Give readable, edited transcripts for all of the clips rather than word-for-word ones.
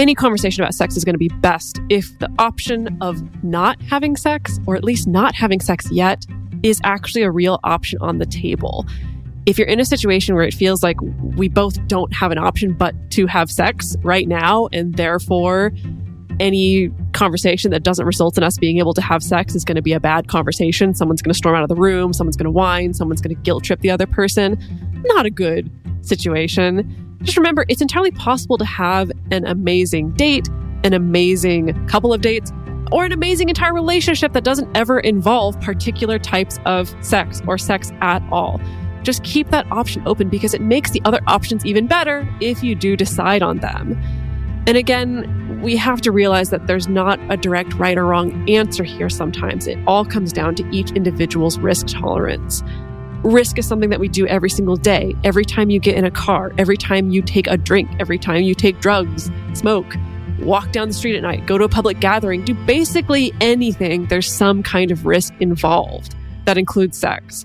any conversation about sex is going to be best if the option of not having sex, or at least not having sex yet, is actually a real option on the table. If you're in a situation where it feels like we both don't have an option but to have sex right now, and therefore any conversation that doesn't result in us being able to have sex is going to be a bad conversation. Someone's going to storm out of the room. Someone's going to whine. Someone's going to guilt trip the other person. Not a good situation. Just remember, it's entirely possible to have an amazing date, an amazing couple of dates, or an amazing entire relationship that doesn't ever involve particular types of sex or sex at all. Just keep that option open because it makes the other options even better if you do decide on them. And again, we have to realize that there's not a direct right or wrong answer here sometimes. It all comes down to each individual's risk tolerance. Risk is something that we do every single day, every time you get in a car, every time you take a drink, every time you take drugs, smoke, walk down the street at night, go to a public gathering, do basically anything. There's some kind of risk involved. That includes sex.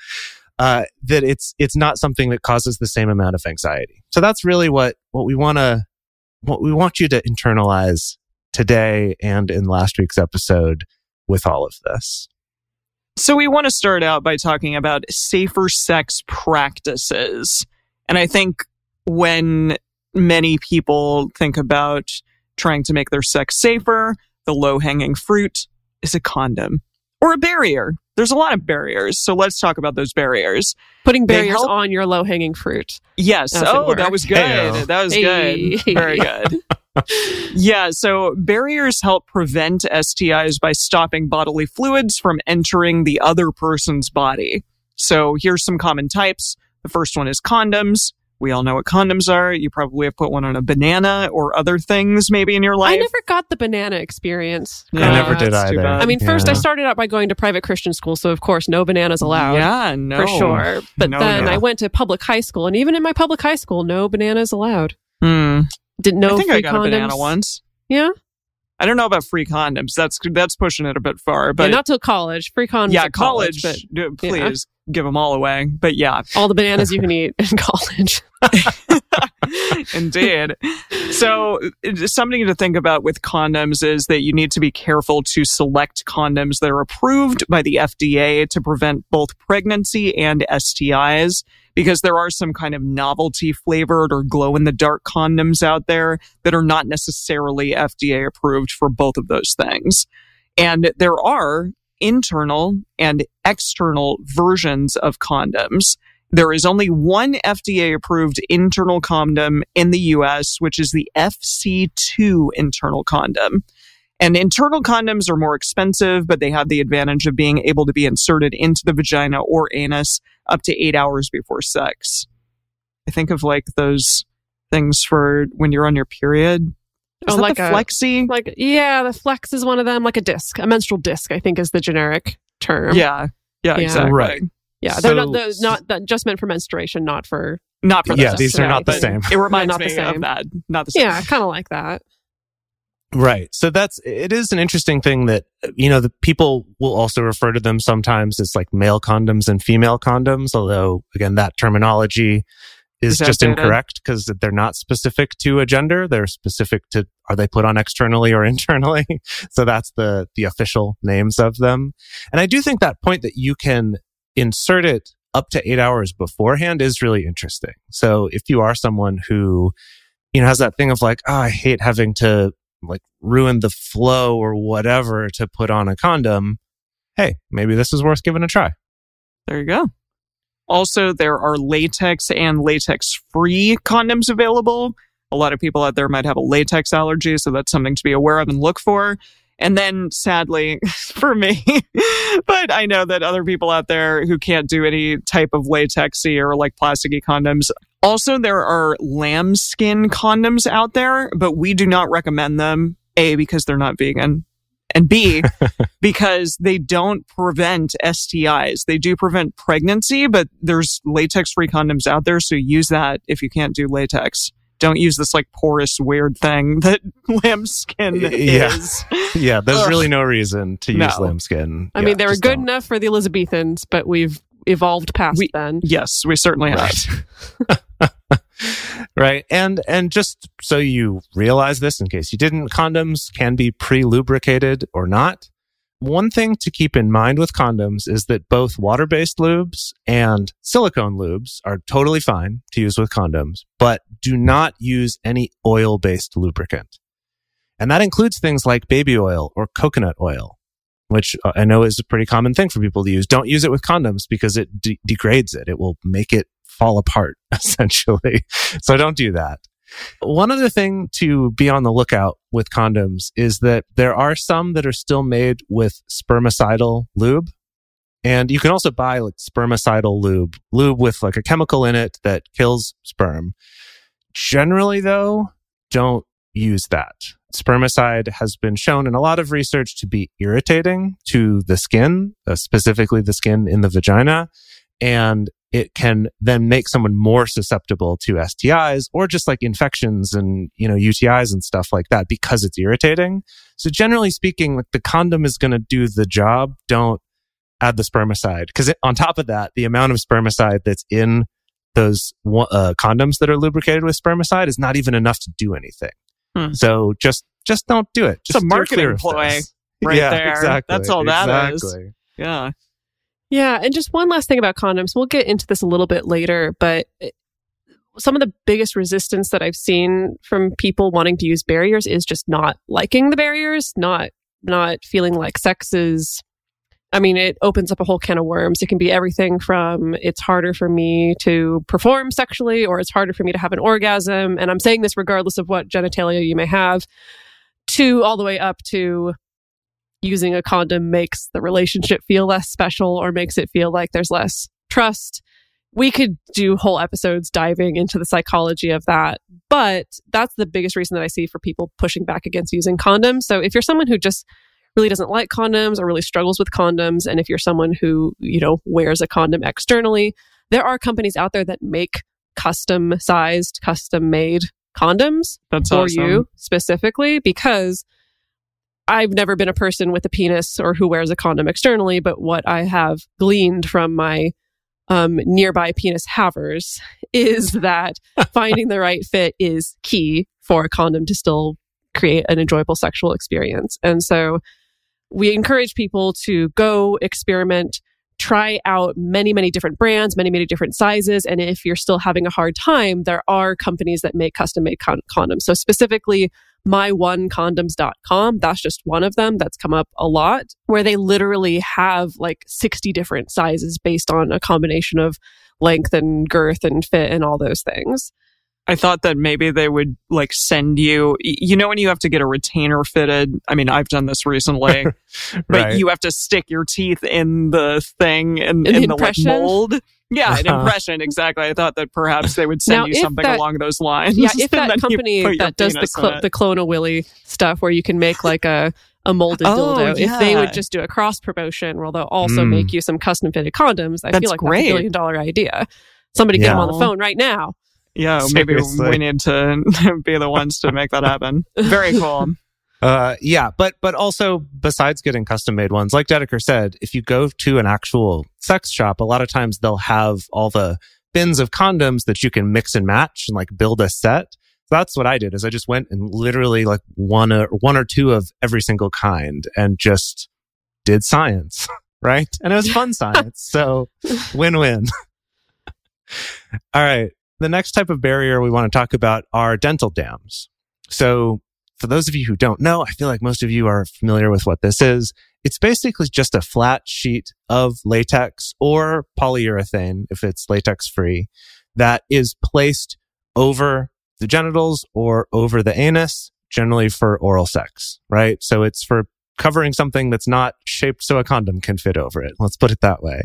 that it's not something that causes the same amount of anxiety. So that's really what we want to what we want you to internalize today and in last week's episode with all of this. So we want to start out by talking about safer sex practices. And I think when many people think about trying to make their sex safer, the low-hanging fruit is a condom or a barrier. There's a lot of barriers. So let's talk about those barriers. Putting barriers on your low-hanging fruit. Yes. Oh, that was good. Hey-o. That was good. Very good. Yeah. So barriers help prevent STIs by stopping bodily fluids from entering the other person's body. So here's some common types. The first one is condoms. We all know what condoms are. You probably have put one on a banana or other things maybe in your life. I never got the banana experience. Yeah, I never did either. I mean, first I started out by going to private Christian school, so of course no bananas allowed. Yeah, no. For sure. But then I went to public high school, and even in my public high school, no bananas allowed. Mm. Didn't know free condoms. I think I got a banana once. Yeah? I don't know about free condoms. That's pushing it a bit far. But yeah, not till college. Free condoms. Yeah, college but, please give them all away. But yeah, all the bananas you can eat in college. Indeed. So something to think about with condoms is that you need to be careful to select condoms that are approved by the FDA to prevent both pregnancy and STIs, because there are some kind of novelty flavored or glow-in-the-dark condoms out there that are not necessarily FDA approved for both of those things. And there are internal and external versions of condoms. There is only one FDA-approved internal condom in the U.S., which is the FC2 internal condom. And internal condoms are more expensive, but they have the advantage of being able to be inserted into the vagina or anus up to 8 hours before sex. I think of like those things for when you're on your period. Is that like the Flexi? The Flex is one of them, like a disc. A menstrual disc, I think, is the generic term. Yeah. Exactly. Right. Yeah, so, they're not just meant for menstruation, not for yeah, these are not the same. It reminds me of that. Not the same. Yeah, kind of like that. Right. So it is an interesting thing that, you know, the people will also refer to them sometimes as like male condoms and female condoms, although again, that terminology is just incorrect because they're not specific to a gender. They're specific to, are they put on externally or internally? So that's the official names of them. And I do think that point that you can insert it up to 8 hours beforehand is really interesting. So if you are someone who, you know, has that thing of like, oh, I hate having to like ruin the flow or whatever to put on a condom, hey, maybe this is worth giving a try. There you go. Also, there are latex and latex-free condoms available. A lot of people out there might have a latex allergy, so that's something to be aware of and look for. And then, sadly, for me, but I know that other people out there who can't do any type of latexy or like plasticky condoms. Also, there are lambskin condoms out there, but we do not recommend them, A, because they're not vegan, and B, because they don't prevent STIs. They do prevent pregnancy, but there's latex-free condoms out there, so use that if you can't do latex. Don't use this like porous weird thing that lambskin is. Yeah, there's really no reason to use lambskin. I mean, they were good enough for the Elizabethans, but we've evolved past then. Yes, we certainly have. Right. And just so you realize this, in case you didn't, condoms can be pre-lubricated or not. One thing to keep in mind with condoms is that both water-based lubes and silicone lubes are totally fine to use with condoms, but do not use any oil-based lubricant. And that includes things like baby oil or coconut oil, which I know is a pretty common thing for people to use. Don't use it with condoms because it degrades it. It will make it fall apart, essentially. So don't do that. One other thing to be on the lookout with condoms is that there are some that are still made with spermicidal lube. And you can also buy like spermicidal lube with like a chemical in it that kills sperm. Generally, though, don't use that. Spermicide has been shown in a lot of research to be irritating to the skin, specifically the skin in the vagina. And it can then make someone more susceptible to STIs or just like infections and, you know, UTIs and stuff like that because it's irritating. So generally speaking, like the condom is going to do the job. Don't add the spermicide, because on top of that, the amount of spermicide that's in those condoms that are lubricated with spermicide is not even enough to do anything. So just don't do it. Just it's a marketing ploy right there. Exactly. That's all that is. Yeah. Yeah. And just one last thing about condoms. We'll get into this a little bit later, but some of the biggest resistance that I've seen from people wanting to use barriers is just not liking the barriers, not feeling like sex is... I mean, it opens up a whole can of worms. It can be everything from it's harder for me to perform sexually, or it's harder for me to have an orgasm. And I'm saying this regardless of what genitalia you may have, to all the way up to using a condom makes the relationship feel less special or makes it feel like there's less trust. We could do whole episodes diving into the psychology of that. But that's the biggest reason that I see for people pushing back against using condoms. So if you're someone who just really doesn't like condoms or really struggles with condoms, and if you're someone who, you know, wears a condom externally, there are companies out there that make custom-sized, custom-made condoms you specifically, because I've never been a person with a penis or who wears a condom externally, but what I have gleaned from my nearby penis havers is that finding the right fit is key for a condom to still create an enjoyable sexual experience. And so we encourage people to go experiment, try out many, many different brands, many, many different sizes. And if you're still having a hard time, there are companies that make custom-made condoms. So specifically, myonecondoms.com, that's just one of them that's come up a lot, where they literally have like 60 different sizes based on a combination of length and girth and fit and all those things. I thought that maybe they would like send you, you know, when you have to get a retainer fitted. I mean, I've done this recently, but you have to stick your teeth in the thing and in the like, mold. Yeah, an impression, exactly. I thought that perhaps they would send you something along those lines. Yeah, if that company that does the Clone-A-Willy stuff where you can make like a molded dildo, if they would just do a cross promotion where they'll also make you some custom fitted condoms, I feel like that's a $1 billion idea. Somebody get them on the phone right now. Yeah, maybe we need to be the ones to make that happen. Very cool. But also, besides getting custom-made ones, like Dedeker said, if you go to an actual sex shop, a lot of times they'll have all the bins of condoms that you can mix and match and like build a set. So that's what I did, is I just went and literally like one or two of every single kind and just did science, right? And it was fun science, so win-win. All right. The next type of barrier we want to talk about are dental dams. So for those of you who don't know, I feel like most of you are familiar with what this is. It's basically just a flat sheet of latex or polyurethane, if it's latex-free, that is placed over the genitals or over the anus, generally for oral sex, right? So it's for covering something that's not shaped so a condom can fit over it. Let's put it that way.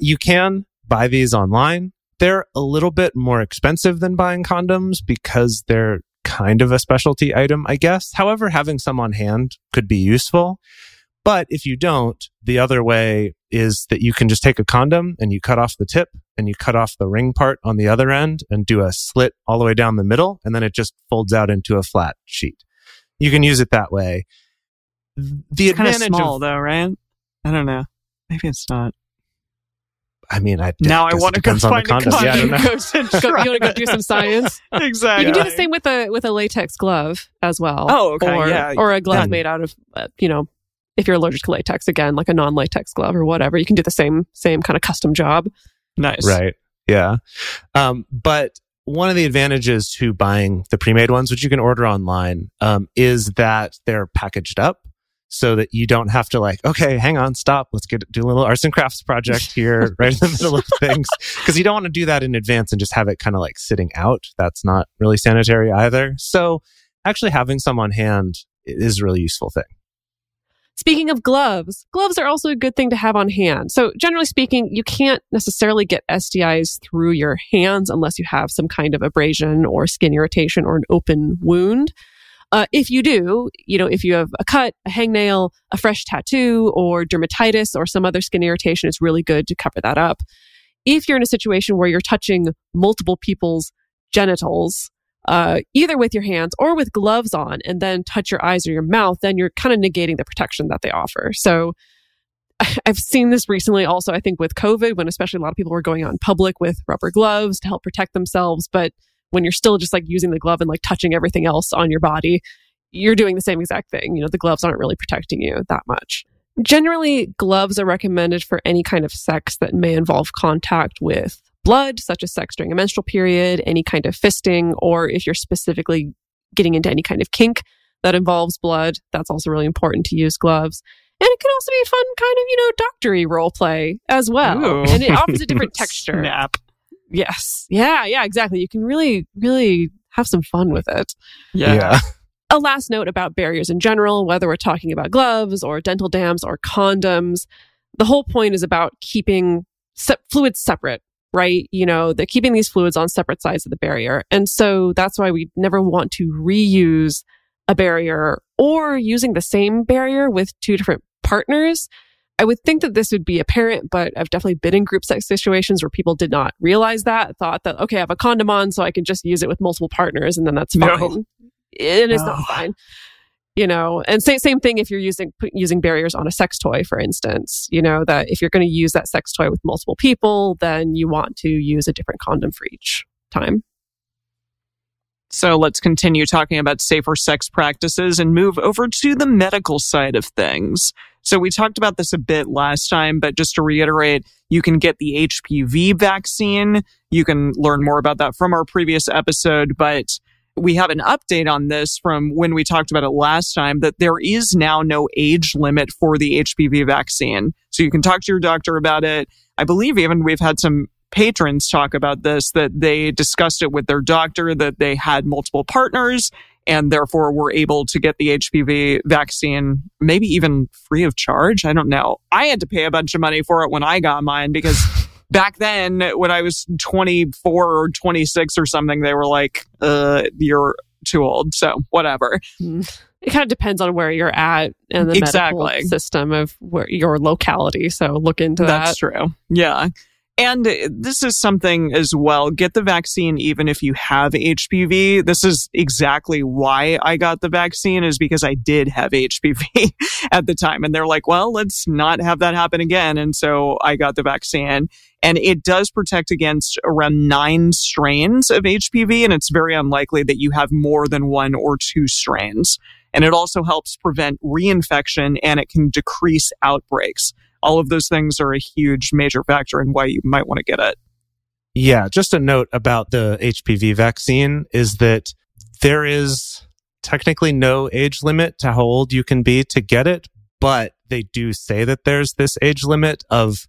You can buy these online. They're a little bit more expensive than buying condoms because they're kind of a specialty item, I guess. However, having some on hand could be useful. But if you don't, the other way is that you can just take a condom and you cut off the tip and you cut off the ring part on the other end and do a slit all the way down the middle, and then it just folds out into a flat sheet. You can use it that way. The it's advantage kind of small, though, right? I don't know. Maybe it's not. I mean, I want to go find a condom. Yeah, you want to go do some science? Exactly. You can do the same with a latex glove as well. Oh, okay. Or a glove made out of, you know, if you're allergic to latex, again, like a non-latex glove or whatever. You can do the same kind of custom job. Nice. Right. Yeah. But one of the advantages to buying the pre-made ones, which you can order online, is that they're packaged up, so that you don't have to like, okay, hang on, stop, let's do a little arts and crafts project here right in the middle of things. Because you don't want to do that in advance and just have it kind of like sitting out. That's not really sanitary either. So actually having some on hand is a really useful thing. Speaking of gloves, gloves are also a good thing to have on hand. So generally speaking, you can't necessarily get STIs through your hands unless you have some kind of abrasion or skin irritation or an open wound. If you do, you know, if you have a cut, a hangnail, a fresh tattoo, or dermatitis, or some other skin irritation, it's really good to cover that up. If you're in a situation where you're touching multiple people's genitals, either with your hands or with gloves on, and then touch your eyes or your mouth, then you're kind of negating the protection that they offer. So I've seen this recently also, I think, with COVID, when especially a lot of people were going out in public with rubber gloves to help protect themselves. But when you're still just like using the glove and like touching everything else on your body, you're doing the same exact thing. You know, the gloves aren't really protecting you that much. Generally, gloves are recommended for any kind of sex that may involve contact with blood, such as sex during a menstrual period, any kind of fisting, or if you're specifically getting into any kind of kink that involves blood, that's also really important to use gloves. And it can also be a fun kind of, you know, doctory role play as well. Ooh. And it offers a different texture. Snap. Yes. Yeah, exactly. You can really, really have some fun with it. Yeah. A last note about barriers in general, whether we're talking about gloves or dental dams or condoms, the whole point is about keeping fluids separate, right? You know, they're keeping these fluids on separate sides of the barrier. And so that's why we never want to reuse a barrier or using the same barrier with two different partners. I would think that this would be apparent, but I've definitely been in group sex situations where people did not realize that, thought that, okay, I have a condom on, so I can just use it with multiple partners and then that's fine. No. It is not fine, you know. And same thing if you're using barriers on a sex toy, for instance. You know, that if you're going to use that sex toy with multiple people, then you want to use a different condom for each time. So let's continue talking about safer sex practices and move over to the medical side of things. So we talked about this a bit last time, but just to reiterate, you can get the HPV vaccine. You can learn more about that from our previous episode, but we have an update on this from when we talked about it last time, that there is now no age limit for the HPV vaccine. So you can talk to your doctor about it. I believe even we've had some patrons talk about this, that they discussed it with their doctor, that they had multiple partners and therefore were able to get the HPV vaccine, maybe even free of charge. I don't know. I had to pay a bunch of money for it when I got mine because back then, when I was 24 or 26 or something, they were like, you're too old. So whatever. It kind of depends on where you're at and the medical system of where your locality. So look into that. That's true. Yeah. And this is something as well. Get the vaccine even if you have HPV. This is exactly why I got the vaccine, is because I did have HPV at the time. And they're like, well, let's not have that happen again. And so I got the vaccine. And it does protect against around 9 strains of HPV. And it's very unlikely that you have more than 1 or 2 strains. And it also helps prevent reinfection, and it can decrease outbreaks. All of those things are a huge major factor in why you might want to get it. Yeah, just a note about the HPV vaccine is that there is technically no age limit to how old you can be to get it, but they do say that there's this age limit of,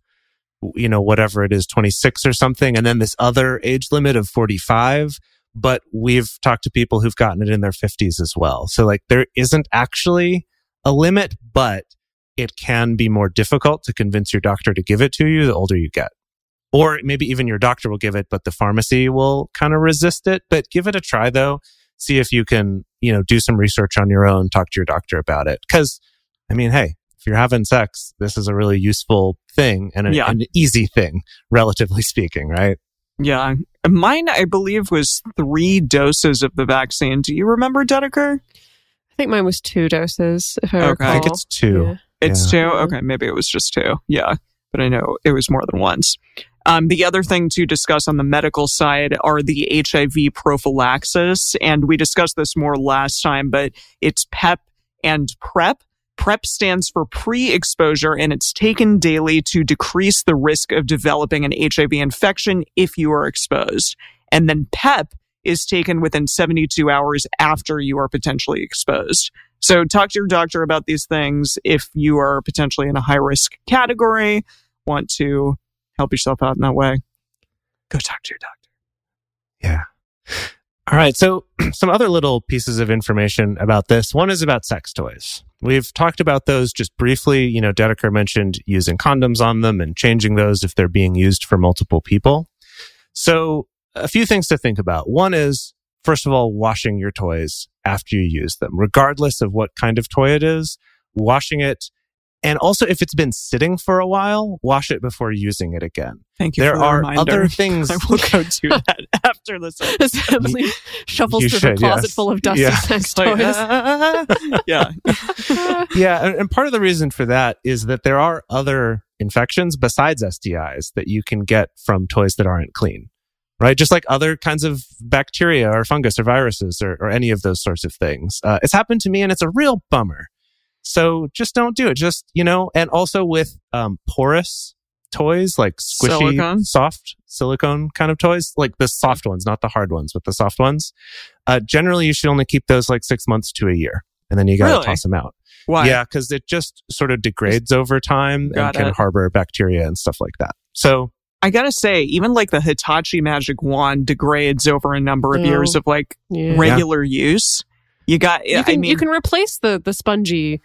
you know, whatever it is, 26 or something, and then this other age limit of 45. But we've talked to people who've gotten it in their 50s as well. So like there isn't actually a limit, but it can be more difficult to convince your doctor to give it to you the older you get. Or maybe even your doctor will give it, but the pharmacy will kind of resist it. But give it a try, though. See if you can, you know, do some research on your own, talk to your doctor about it. Because, I mean, hey, if you're having sex, this is a really useful thing and an easy thing, relatively speaking, right? Yeah. Mine, I believe, was 3 doses of the vaccine. Do you remember, Dedeker? I think mine was 2 doses, if I recall. I think it's 2. Yeah. It's 2? Okay, maybe it was just 2. Yeah, but I know it was more than once. The other thing to discuss on the medical side are the HIV prophylaxis. And we discussed this more last time, but it's PEP and PrEP. PrEP stands for pre-exposure, and it's taken daily to decrease the risk of developing an HIV infection if you are exposed. And then PEP is taken within 72 hours after you are potentially exposed. So talk to your doctor about these things if you are potentially in a high-risk category, want to help yourself out in that way. Go talk to your doctor. Yeah. All right. So some other little pieces of information about this. One is about sex toys. We've talked about those just briefly. You know, Dedeker mentioned using condoms on them and changing those if they're being used for multiple people. So a few things to think about. One is, first of all, washing your toys after you use them, regardless of what kind of toy it is, washing it. And also, if it's been sitting for a while, wash it before using it again. Thank you. There are other things. I will go do that after this. Emily shuffles through the closet full of dusty sex toys. Yeah. And part of the reason for that is that there are other infections besides STIs that you can get from toys that aren't clean. right? Just like other kinds of bacteria or fungus or viruses or any of those sorts of things. It's happened to me and it's a real bummer. So just don't do it. Just, you know, and also with porous toys, like squishy, silicone, soft silicone kind of toys, like the soft ones, not the hard ones, but the soft ones. Generally, you should only keep those like 6 months to a year. And then you got to toss them out. Why? Yeah, because it just sort of degrades over time and can harbor bacteria and stuff like that. So I got to say, even like the Hitachi Magic Wand degrades over a number of years of like regular use. You can replace the spongy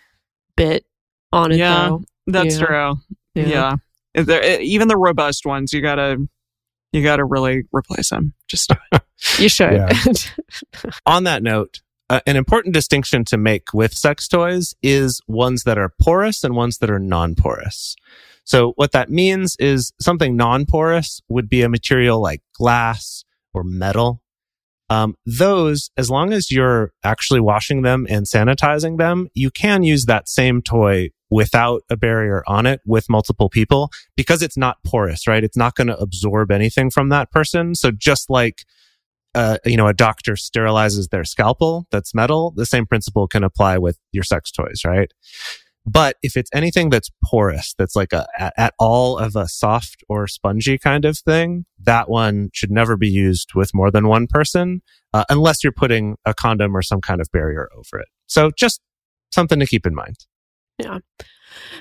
bit on it though. That's true. Yeah. Even the robust ones, you gotta really replace them. Just do it. You should. Yeah. On that note, an important distinction to make with sex toys is ones that are porous and ones that are non-porous. So what that means is something non-porous would be a material like glass or metal. Those, as long as you're actually washing them and sanitizing them, you can use that same toy without a barrier on it with multiple people because it's not porous, right? It's not going to absorb anything from that person. So just like a doctor sterilizes their scalpel that's metal, the same principle can apply with your sex toys, right? But if it's anything that's porous, that's like at all of a soft or spongy kind of thing, that one should never be used with more than one person, unless you're putting a condom or some kind of barrier over it. So just something to keep in mind. Yeah.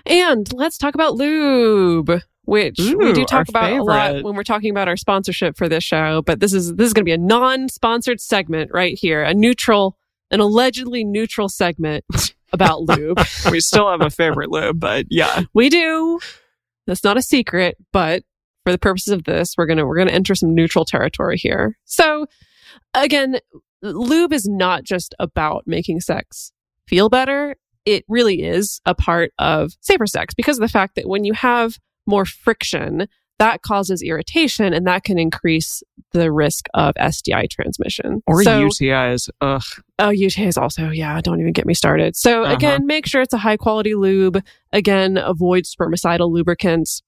And let's talk about lube, which we do talk about a lot when we're talking about our sponsorship for this show. But this is going to be a non-sponsored segment right here, an allegedly neutral segment about lube. We still have a favorite lube, but yeah, we do. That's not a secret. But for the purposes of this, we're gonna enter some neutral territory here. So again, lube is not just about making sex feel better. It really is a part of safer sex because of the fact that when you have more friction, that causes irritation and that can increase the risk of STI transmission. Or UTIs. Ugh. Oh, UTIs also. Yeah, don't even get me started. So again, make sure it's a high quality lube. Again, avoid spermicidal lubricants.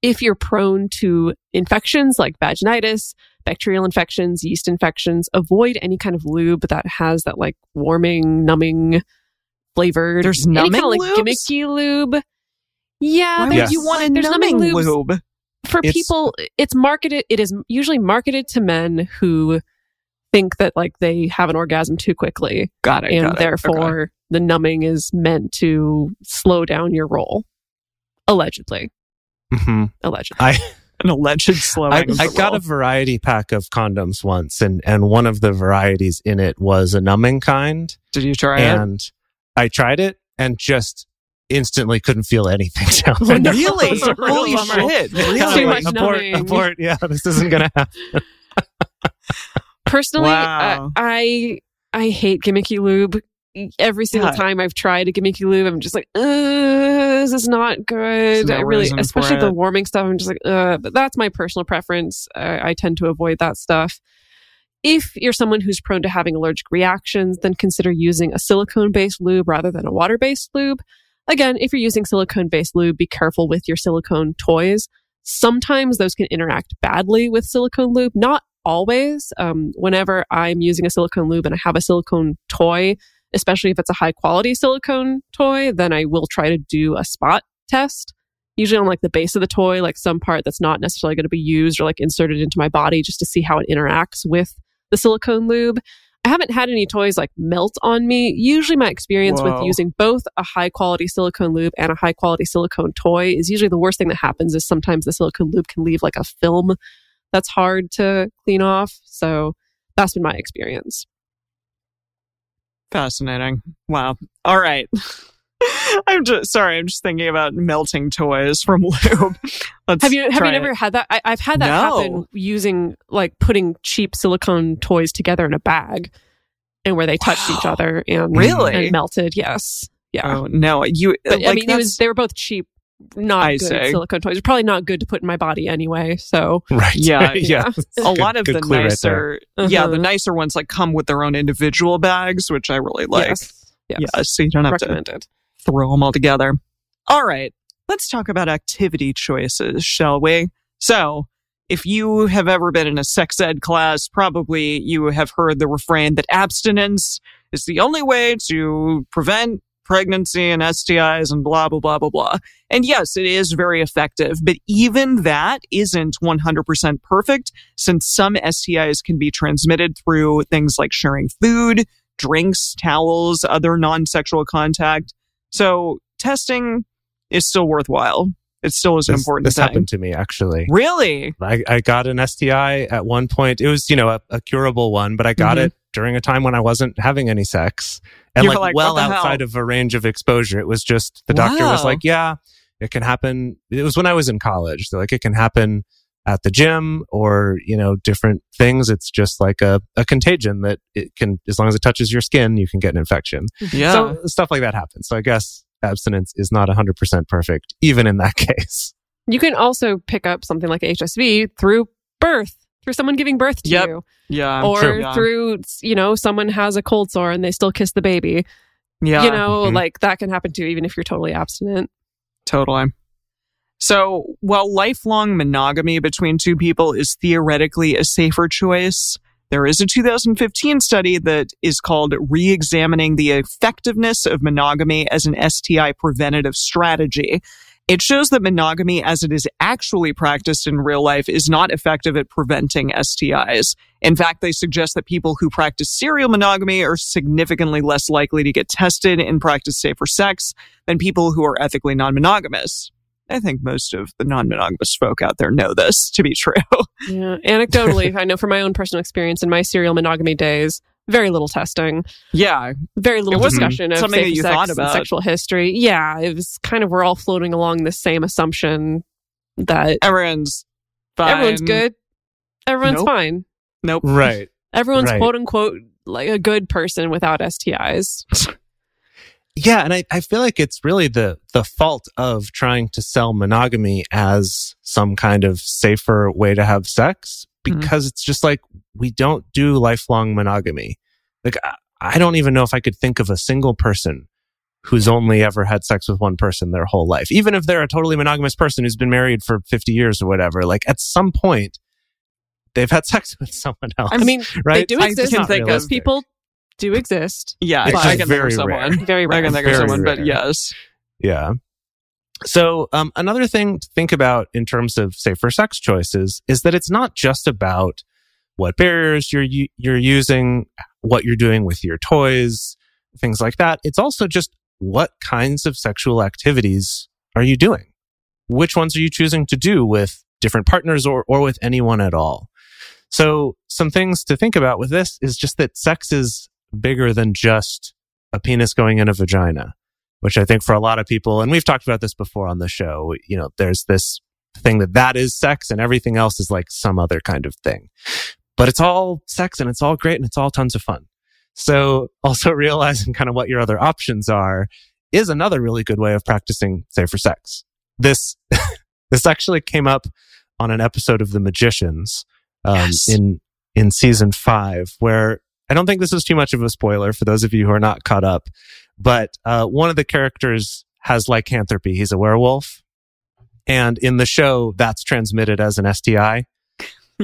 If you're prone to infections like vaginitis, bacterial infections, yeast infections, avoid any kind of lube that has that like warming, numbing, flavored. There's numbing kind of, like, gimmicky lube. Yeah, you want a numbing lube. For people, it is usually marketed to men who think that like they have an orgasm too quickly. Got it. Therefore, the numbing is meant to slow down your roll. Allegedly. Mm-hmm. Allegedly. An alleged slowing. I got a variety pack of condoms once and one of the varieties in it was a numbing kind. Did you try it? And I tried it and just instantly couldn't feel anything. Really? Holy shit. Abort. Yeah, this isn't going to happen. Personally, wow. I hate gimmicky lube. Every single time I've tried a gimmicky lube, I'm just like, this is not good. No, I really, especially the warming stuff, I'm just like, but that's my personal preference. I tend to avoid that stuff. If you're someone who's prone to having allergic reactions, then consider using a silicone-based lube rather than a water-based lube. Again, if you're using silicone-based lube, be careful with your silicone toys. Sometimes those can interact badly with silicone lube. Not always. Whenever I'm using a silicone lube and I have a silicone toy, especially if it's a high-quality silicone toy, then I will try to do a spot test. Usually on like the base of the toy, like some part that's not necessarily going to be used or like inserted into my body just to see how it interacts with the silicone lube. I haven't had any toys like melt on me. Usually my experience with using both a high quality silicone lube and a high quality silicone toy is usually the worst thing that happens is sometimes the silicone lube can leave like a film that's hard to clean off. So that's been my experience. Fascinating. Wow. All right. I'm just thinking about melting toys from lube. Have you never had that? I've had that happen using like putting cheap silicone toys together in a bag, and where they touched each other and and melted. Yes, yeah. Oh, no, they were both cheap, silicone toys. They're probably not good to put in my body anyway. So right, yeah. A lot of the nicer, right the nicer ones like come with their own individual bags, which I really like. Yes. Yeah, so you don't have to throw them all together. All right, let's talk about activity choices, shall we? So, If you have ever been in a sex ed class, probably you have heard the refrain that abstinence is the only way to prevent pregnancy and STIs and blah, blah, blah, blah, blah. And yes, it is very effective, but even that isn't 100% perfect, since some STIs can be transmitted through things like sharing food, drinks, towels, other non-sexual contact. So testing is still worthwhile. It still is an important thing. This happened to me, actually. Really? I got an STI at one point. It was, a curable one, but I got it during a time when I wasn't having any sex. And well outside of a range of exposure. It was just, the doctor was like, yeah, it can happen. It was when I was in college. They're like, it can happen at the gym or, different things. It's just like a contagion that it can, as long as it touches your skin, you can get an infection. Yeah. So stuff like that happens. So I guess abstinence is not 100% perfect, even in that case. You can also pick up something like HSV through birth, through someone giving birth to you. Yeah, or through, someone has a cold sore and they still kiss the baby. Yeah. Like that can happen too, even if you're totally abstinent. Totally. So while lifelong monogamy between two people is theoretically a safer choice, there is a 2015 study that is called Re-Examining the Effectiveness of Monogamy as an STI Preventative Strategy. It shows that monogamy as it is actually practiced in real life is not effective at preventing STIs. In fact, they suggest that people who practice serial monogamy are significantly less likely to get tested and practice safer sex than people who are ethically non-monogamous. I think most of the non-monogamous folk out there know this to be true. Yeah, anecdotally, I know from my own personal experience in my serial monogamy days, very little testing. Yeah. Very little discussion of something that you thought about. Sexual history. Yeah, it was kind of, we're all floating along the same assumption that everyone's fine. Everyone's good. Everyone's fine. Nope. Right. Everyone's quote unquote like a good person without STIs. Yeah, and I feel like it's really the fault of trying to sell monogamy as some kind of safer way to have sex, because it's just like, we don't do lifelong monogamy. Like, I don't even know if I could think of a single person who's only ever had sex with one person their whole life. Even if they're a totally monogamous person who's been married for 50 years or whatever, like at some point, they've had sex with someone else. I mean, right? They do exist. I think those people do exist. Yeah, I can think of someone. Very rare. I can think of someone, but yes. Yeah. So another thing to think about in terms of safer sex choices is that it's not just about what barriers you're using, what you're doing with your toys, things like that. It's also just what kinds of sexual activities are you doing? Which ones are you choosing to do with different partners or with anyone at all? So some things to think about with this is just that sex is bigger than just a penis going in a vagina, which I think for a lot of people, and we've talked about this before on the show, there's this thing that is sex and everything else is like some other kind of thing. But it's all sex and it's all great and it's all tons of fun. So also realizing kind of what your other options are is another really good way of practicing safer sex. This actually came up on an episode of The Magicians in season 5, where I don't think this is too much of a spoiler for those of you who are not caught up, but one of the characters has lycanthropy. He's a werewolf. And in the show, that's transmitted as an STI.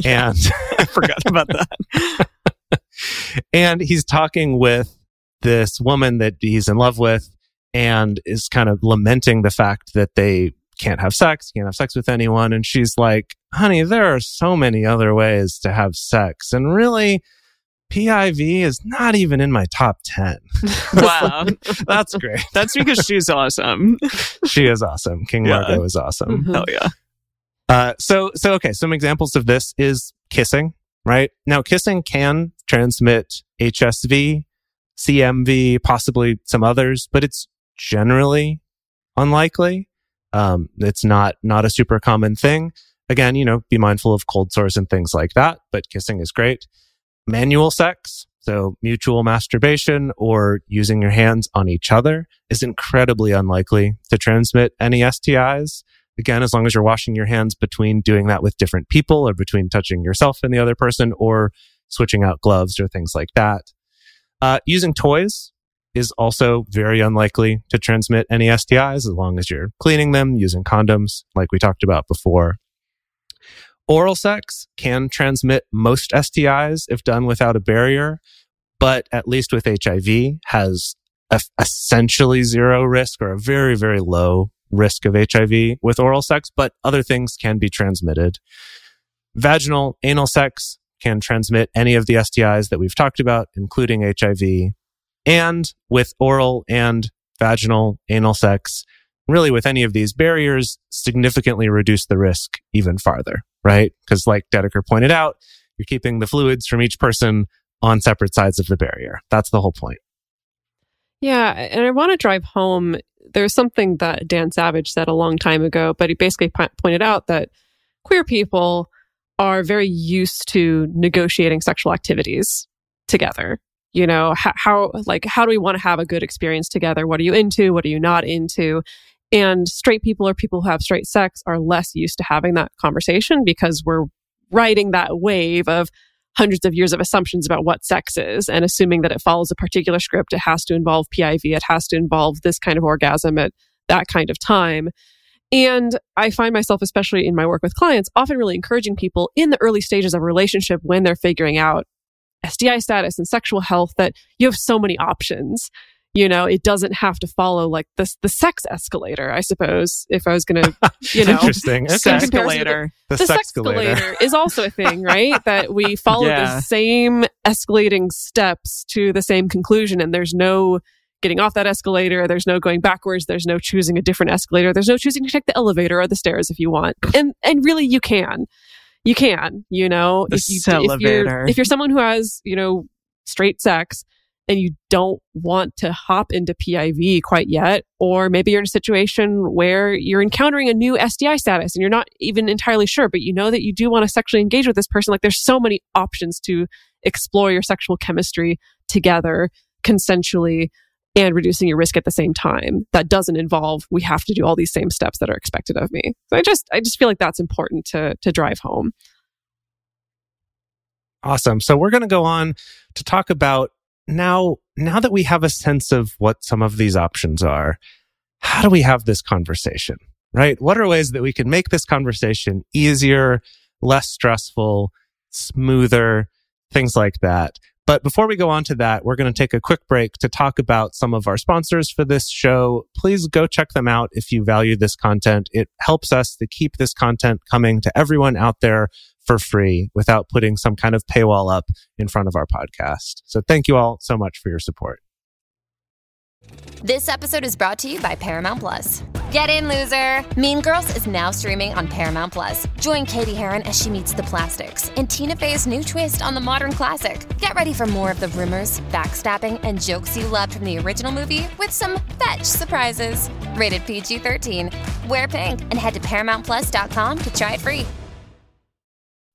Yeah, and I forgot about that. And he's talking with this woman that he's in love with and is kind of lamenting the fact that they can't have sex with anyone. And she's like, honey, there are so many other ways to have sex. And really, PIV is not even in my top 10. Wow. That's great. That's because she's awesome. She is awesome. King Largo is awesome. Mm-hmm. Hell yeah. So okay, some examples of this is kissing, right? Now, kissing can transmit HSV, CMV, possibly some others, but it's generally unlikely. It's not a super common thing. Again, be mindful of cold sores and things like that, but kissing is great. Manual sex, so mutual masturbation or using your hands on each other, is incredibly unlikely to transmit any STIs. Again, as long as you're washing your hands between doing that with different people or between touching yourself and the other person or switching out gloves or things like that. Using toys is also very unlikely to transmit any STIs as long as you're cleaning them, using condoms, like we talked about before. Oral sex can transmit most STIs if done without a barrier, but at least with HIV has essentially zero risk or a very, very low risk of HIV with oral sex, but other things can be transmitted. Vaginal, anal sex can transmit any of the STIs that we've talked about, including HIV. And with oral and vaginal, anal sex, really with any of these barriers, significantly reduce the risk even farther, right? Because like Dedeker pointed out, you're keeping the fluids from each person on separate sides of the barrier. That's the whole point. Yeah, and I want to drive home. There's something that Dan Savage said a long time ago, but he basically pointed out that queer people are very used to negotiating sexual activities together. You know, how do we want to have a good experience together? What are you into? What are you not into? And straight people or people who have straight sex are less used to having that conversation because we're riding that wave of hundreds of years of assumptions about what sex is and assuming that it follows a particular script. It has to involve PIV. It has to involve this kind of orgasm at that kind of time. And I find myself, especially in my work with clients, often really encouraging people in the early stages of a relationship when they're figuring out STI status and sexual health that you have so many options. You know, it doesn't have to follow like this, the sex escalator, I suppose, if I was going to, you know. Interesting. Escalator. The sex escalator is also a thing, right? That we follow the same escalating steps to the same conclusion, and there's no getting off that escalator. There's no going backwards. There's no choosing a different escalator. There's no choosing to take the elevator or the stairs if you want. And really, you can. You can, you know, if you're someone who has, you know, straight sex and you don't want to hop into PIV quite yet, or maybe you're in a situation where you're encountering a new STI status and you're not even entirely sure, but you know that you do want to sexually engage with this person. Like, there's so many options to explore your sexual chemistry together consensually and reducing your risk at the same time. That doesn't involve, we have to do all these same steps that are expected of me. So I just feel like that's important to drive home. Awesome. So we're going to go on to talk about now that we have a sense of what some of these options are, how do we have this conversation, right? What are ways that we can make this conversation easier, less stressful, smoother, things like that? But before we go on to that, we're going to take a quick break to talk about some of our sponsors for this show. Please go check them out if you value this content. It helps us to keep this content coming to everyone out there for free without putting some kind of paywall up in front of our podcast. So thank you all so much for your support. This episode is brought to you by Paramount Plus. Get in, loser! Mean Girls is now streaming on Paramount Plus. Join Katie Heron as she meets the plastics and Tina Fey's new twist on the modern classic. Get ready for more of the rumors, backstabbing, and jokes you loved from the original movie with some fetch surprises. Rated PG-13. Wear pink and head to ParamountPlus.com to try it free.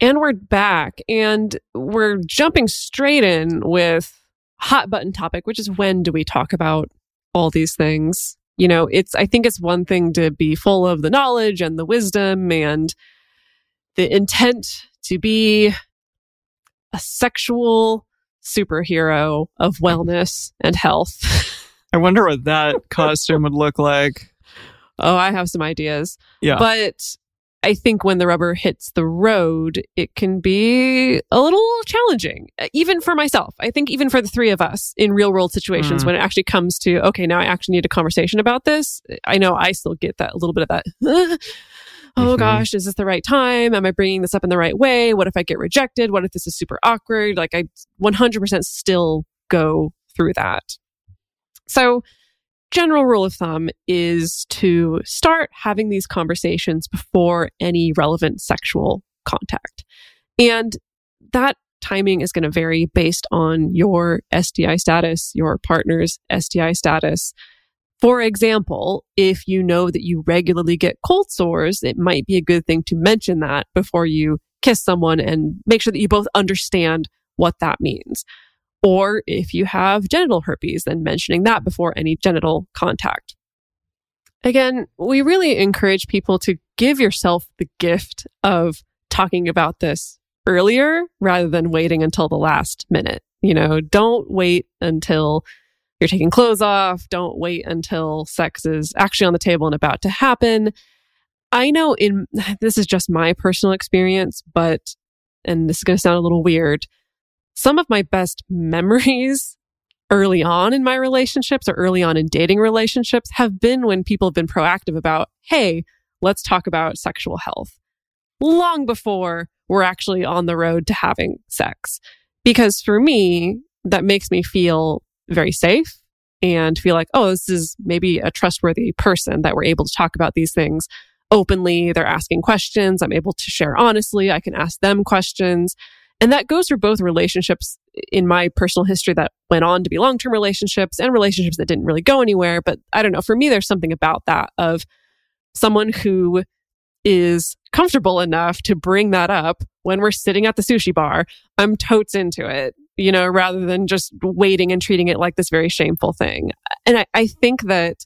And we're back, and we're jumping straight in with hot button topic, which is when do we talk about all these things? You know, I think it's one thing to be full of the knowledge and the wisdom and the intent to be a sexual superhero of wellness and health. I wonder what that costume would look like. Oh, I have some ideas. Yeah. But I think when the rubber hits the road, it can be a little challenging, even for myself. I think even for the three of us in real world situations, when it actually comes to, okay, now I actually need a conversation about this. I know I still get that, a little bit of that. Gosh, is this the right time? Am I bringing this up in the right way? What if I get rejected? What if this is super awkward? Like, I 100% still go through that. So general rule of thumb is to start having these conversations before any relevant sexual contact. And that timing is going to vary based on your STI status, your partner's STI status, For example, if you know that you regularly get cold sores, it might be a good thing to mention that before you kiss someone and make sure that you both understand what that means. Or if you have genital herpes, then mentioning that before any genital contact. Again, we really encourage people to give yourself the gift of talking about this earlier rather than waiting until the last minute. You know, don't wait until you're taking clothes off. Don't wait until sex is actually on the table and about to happen. I know this is just my personal experience, and this is going to sound a little weird, some of my best memories early on in my relationships or early on in dating relationships have been when people have been proactive about, hey, let's talk about sexual health long before we're actually on the road to having sex. Because for me, that makes me feel very safe and feel like, oh, this is maybe a trustworthy person that we're able to talk about these things openly. They're asking questions. I'm able to share honestly. I can ask them questions. And that goes for both relationships in my personal history that went on to be long-term relationships and relationships that didn't really go anywhere. But I don't know, for me, there's something about that of someone who is comfortable enough to bring that up when we're sitting at the sushi bar. I'm totes into it, you know, rather than just waiting and treating it like this very shameful thing. And I think that,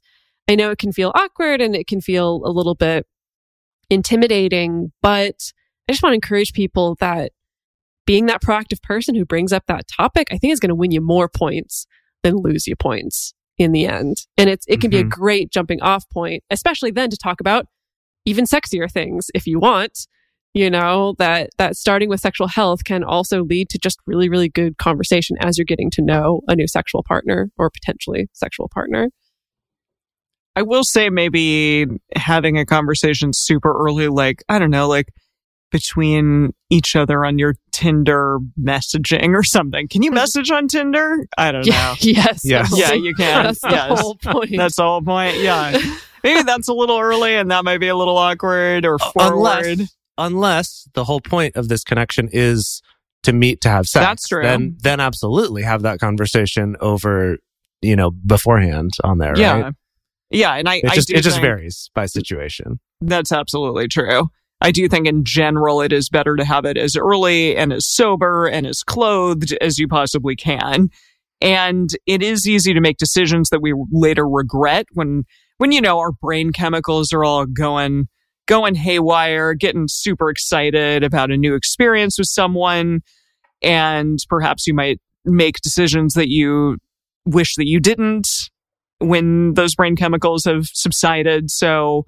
I know it can feel awkward and it can feel a little bit intimidating, but I just want to encourage people that being that proactive person who brings up that topic, I think is going to win you more points than lose you points in the end. And it can be a great jumping off point, especially then to talk about even sexier things if you want, you know, that starting with sexual health can also lead to just really, really good conversation as you're getting to know a new sexual partner or potentially sexual partner. I will say maybe having a conversation super early, like, I don't know, like between each other on your Tinder messaging or something. Can you message on Tinder? I don't know. Yes. Yeah, you can. That's the whole point. That's the whole point. Yeah. Maybe that's a little early and that might be a little awkward or forward. Unless the whole point of this connection is to meet to have sex. That's true. Then absolutely have that conversation over, you know, beforehand on there, yeah. Right? Yeah, and I just varies by situation. That's absolutely true. I do think in general it is better to have it as early and as sober and as clothed as you possibly can. And it is easy to make decisions that we later regret when you know our brain chemicals are all going haywire, getting super excited about a new experience with someone, and perhaps you might make decisions that you wish that you didn't when those brain chemicals have subsided. So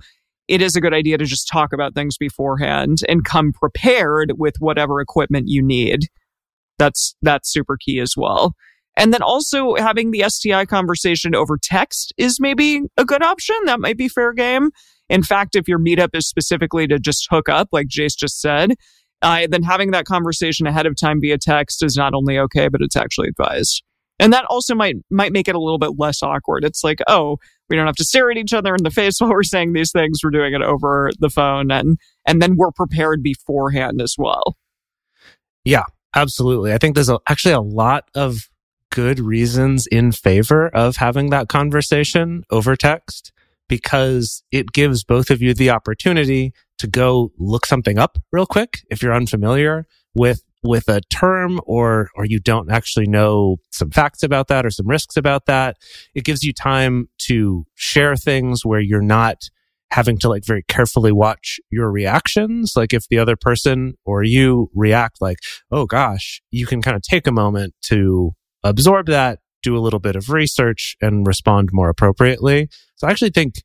it is a good idea to just talk about things beforehand and come prepared with whatever equipment you need. That's super key as well. And then also having the STI conversation over text is maybe a good option. That might be fair game. In fact, if your meetup is specifically to just hook up, like Jase just said, then having that conversation ahead of time via text is not only okay, but it's actually advised. And that also might make it a little bit less awkward. It's like, oh, we don't have to stare at each other in the face while we're saying these things. We're doing it over the phone. And then we're prepared beforehand as well. Yeah, absolutely. I think there's actually a lot of good reasons in favor of having that conversation over text because it gives both of you the opportunity to go look something up real quick if you're unfamiliar with a term or you don't actually know some facts about that or some risks about that. It gives you time to share things where you're not having to like very carefully watch your reactions. Like if the other person or you react like, oh gosh, you can kind of take a moment to absorb that, do a little bit of research and respond more appropriately. So I actually think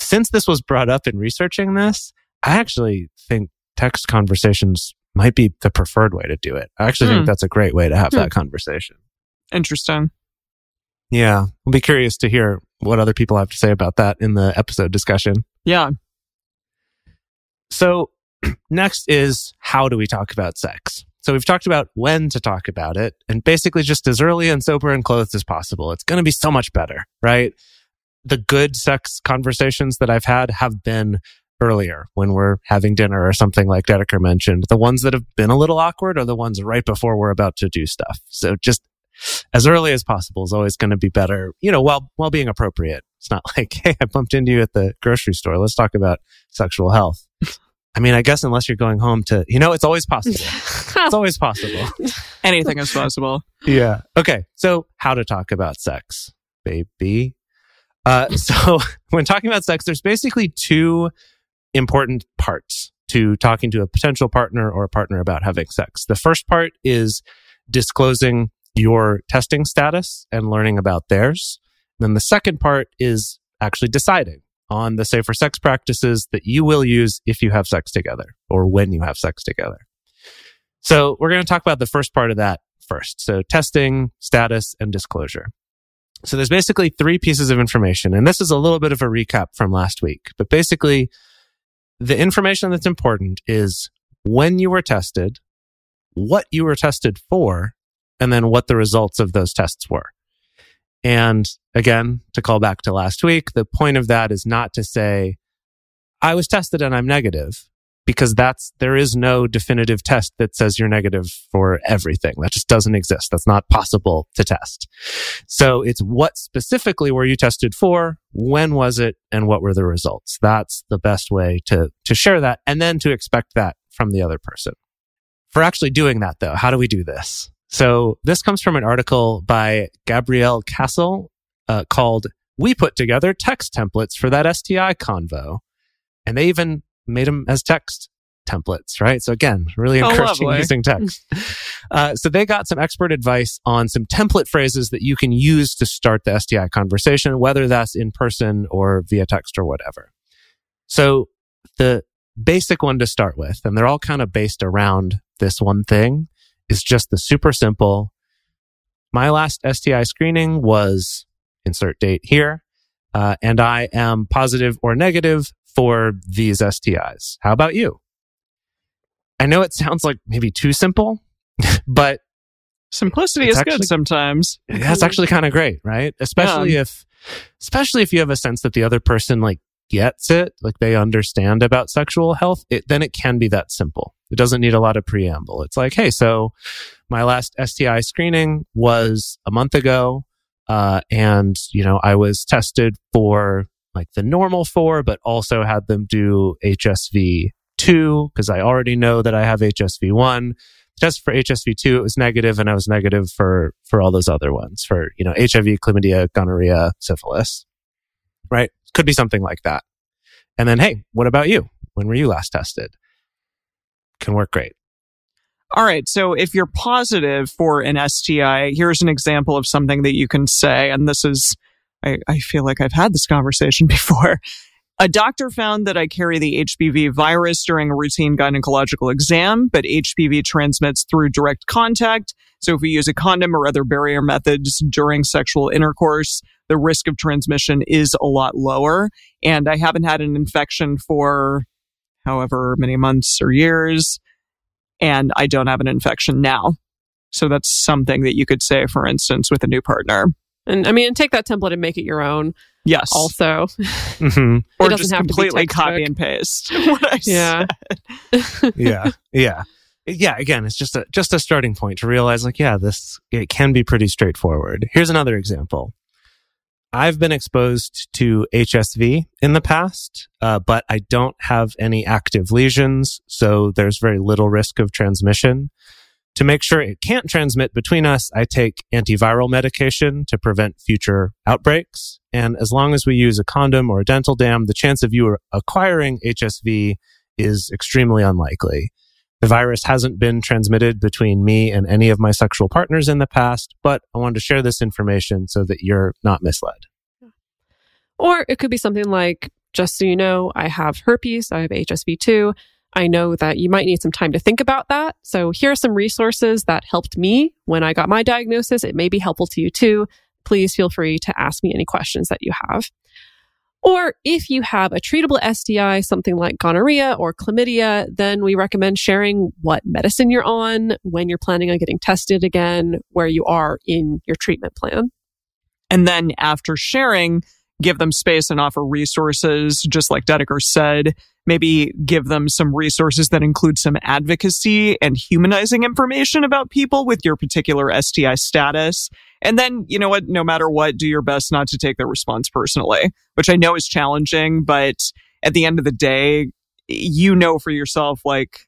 since this was brought up in researching this, I actually think text conversations might be the preferred way to do it. I actually think that's a great way to have that conversation. Interesting. Yeah. I'll be curious to hear what other people have to say about that in the episode discussion. Yeah. So next is how do we talk about sex? So we've talked about when to talk about it and basically just as early and sober and clothed as possible. It's going to be so much better, right? The good sex conversations that I've had have been earlier when we're having dinner or something like Dedeker mentioned. The ones that have been a little awkward are the ones right before we're about to do stuff. So just as early as possible is always going to be better, you know, while being appropriate. It's not like, hey, I bumped into you at the grocery store. Let's talk about sexual health. I mean, I guess unless you're going home to, you know, it's always possible. It's always possible. Anything is possible. Yeah. Okay. So how to talk about sex, baby. So when talking about sex, there's basically two important parts to talking to a potential partner or a partner about having sex. The first part is disclosing your testing status and learning about theirs. And then the second part is actually deciding on the safer sex practices that you will use if you have sex together or when you have sex together. So we're going to talk about the first part of that first. So testing, status, and disclosure. So there's basically three pieces of information. And this is a little bit of a recap from last week. But basically, the information that's important is when you were tested, what you were tested for, and then what the results of those tests were. And again, to call back to last week, the point of that is not to say, I was tested and I'm negative, because there is no definitive test that says you're negative for everything. That just doesn't exist. That's not possible to test. So it's what specifically were you tested for, when was it, and what were the results? That's the best way to share that, and then to expect that from the other person. For actually doing that, though, how do we do this? So this comes from an article by Gabrielle Castle called "We Put Together Text Templates for That STI Convo," and they even made them as text templates, right? So again, really encouraging using text. So they got some expert advice on some template phrases that you can use to start the STI conversation, whether that's in person or via text or whatever. So the basic one to start with, and they're all kind of based around this one thing, is just the super simple, my last STI screening was, insert date here, and I am positive or negative for these STIs. How about you? I know it sounds like maybe too simple, but simplicity is actually good sometimes. That's actually kind of great, right? Especially if you have a sense that the other person like gets it, like they understand about sexual health, then it can be that simple. It doesn't need a lot of preamble. It's like, hey, so my last STI screening was a month ago, and you know, I was tested for like the normal 4, but also had them do HSV 2 because I already know that I have HSV 1. Test for HSV 2, it was negative, and I was negative for all those other ones, for, you know, HIV, chlamydia, gonorrhea, syphilis, right? Could be something like that. And then, hey, what about you? When were you last tested? Can work great. All right. So if you're positive for an STI, here's an example of something that you can say. And this is, I feel like I've had this conversation before. A doctor found that I carry the HPV virus during a routine gynecological exam, but HPV transmits through direct contact. So if we use a condom or other barrier methods during sexual intercourse, the risk of transmission is a lot lower. And I haven't had an infection for however many months or years, and I don't have an infection now. So that's something that you could say, for instance, with a new partner. And I mean, take that template and make it your own. Yes. Also, mm-hmm. Or just completely copy and paste what I said. Yeah. Again, it's just a starting point to realize, like, yeah, it can be pretty straightforward. Here's another example. I've been exposed to HSV in the past, but I don't have any active lesions, so there's very little risk of transmission. To make sure it can't transmit between us, I take antiviral medication to prevent future outbreaks. And as long as we use a condom or a dental dam, the chance of you acquiring HSV is extremely unlikely. The virus hasn't been transmitted between me and any of my sexual partners in the past, but I wanted to share this information so that you're not misled. Or it could be something like, just so you know, I have herpes, I have HSV2. I know that you might need some time to think about that. So here are some resources that helped me when I got my diagnosis. It may be helpful to you too. Please feel free to ask me any questions that you have. Or if you have a treatable STI, something like gonorrhea or chlamydia, then we recommend sharing what medicine you're on, when you're planning on getting tested again, where you are in your treatment plan. And then after sharing, give them space and offer resources, just like Dedeker said, maybe give them some resources that include some advocacy and humanizing information about people with your particular STI status. And then, you know what, no matter what, do your best not to take their response personally, which I know is challenging, but at the end of the day, you know for yourself, like,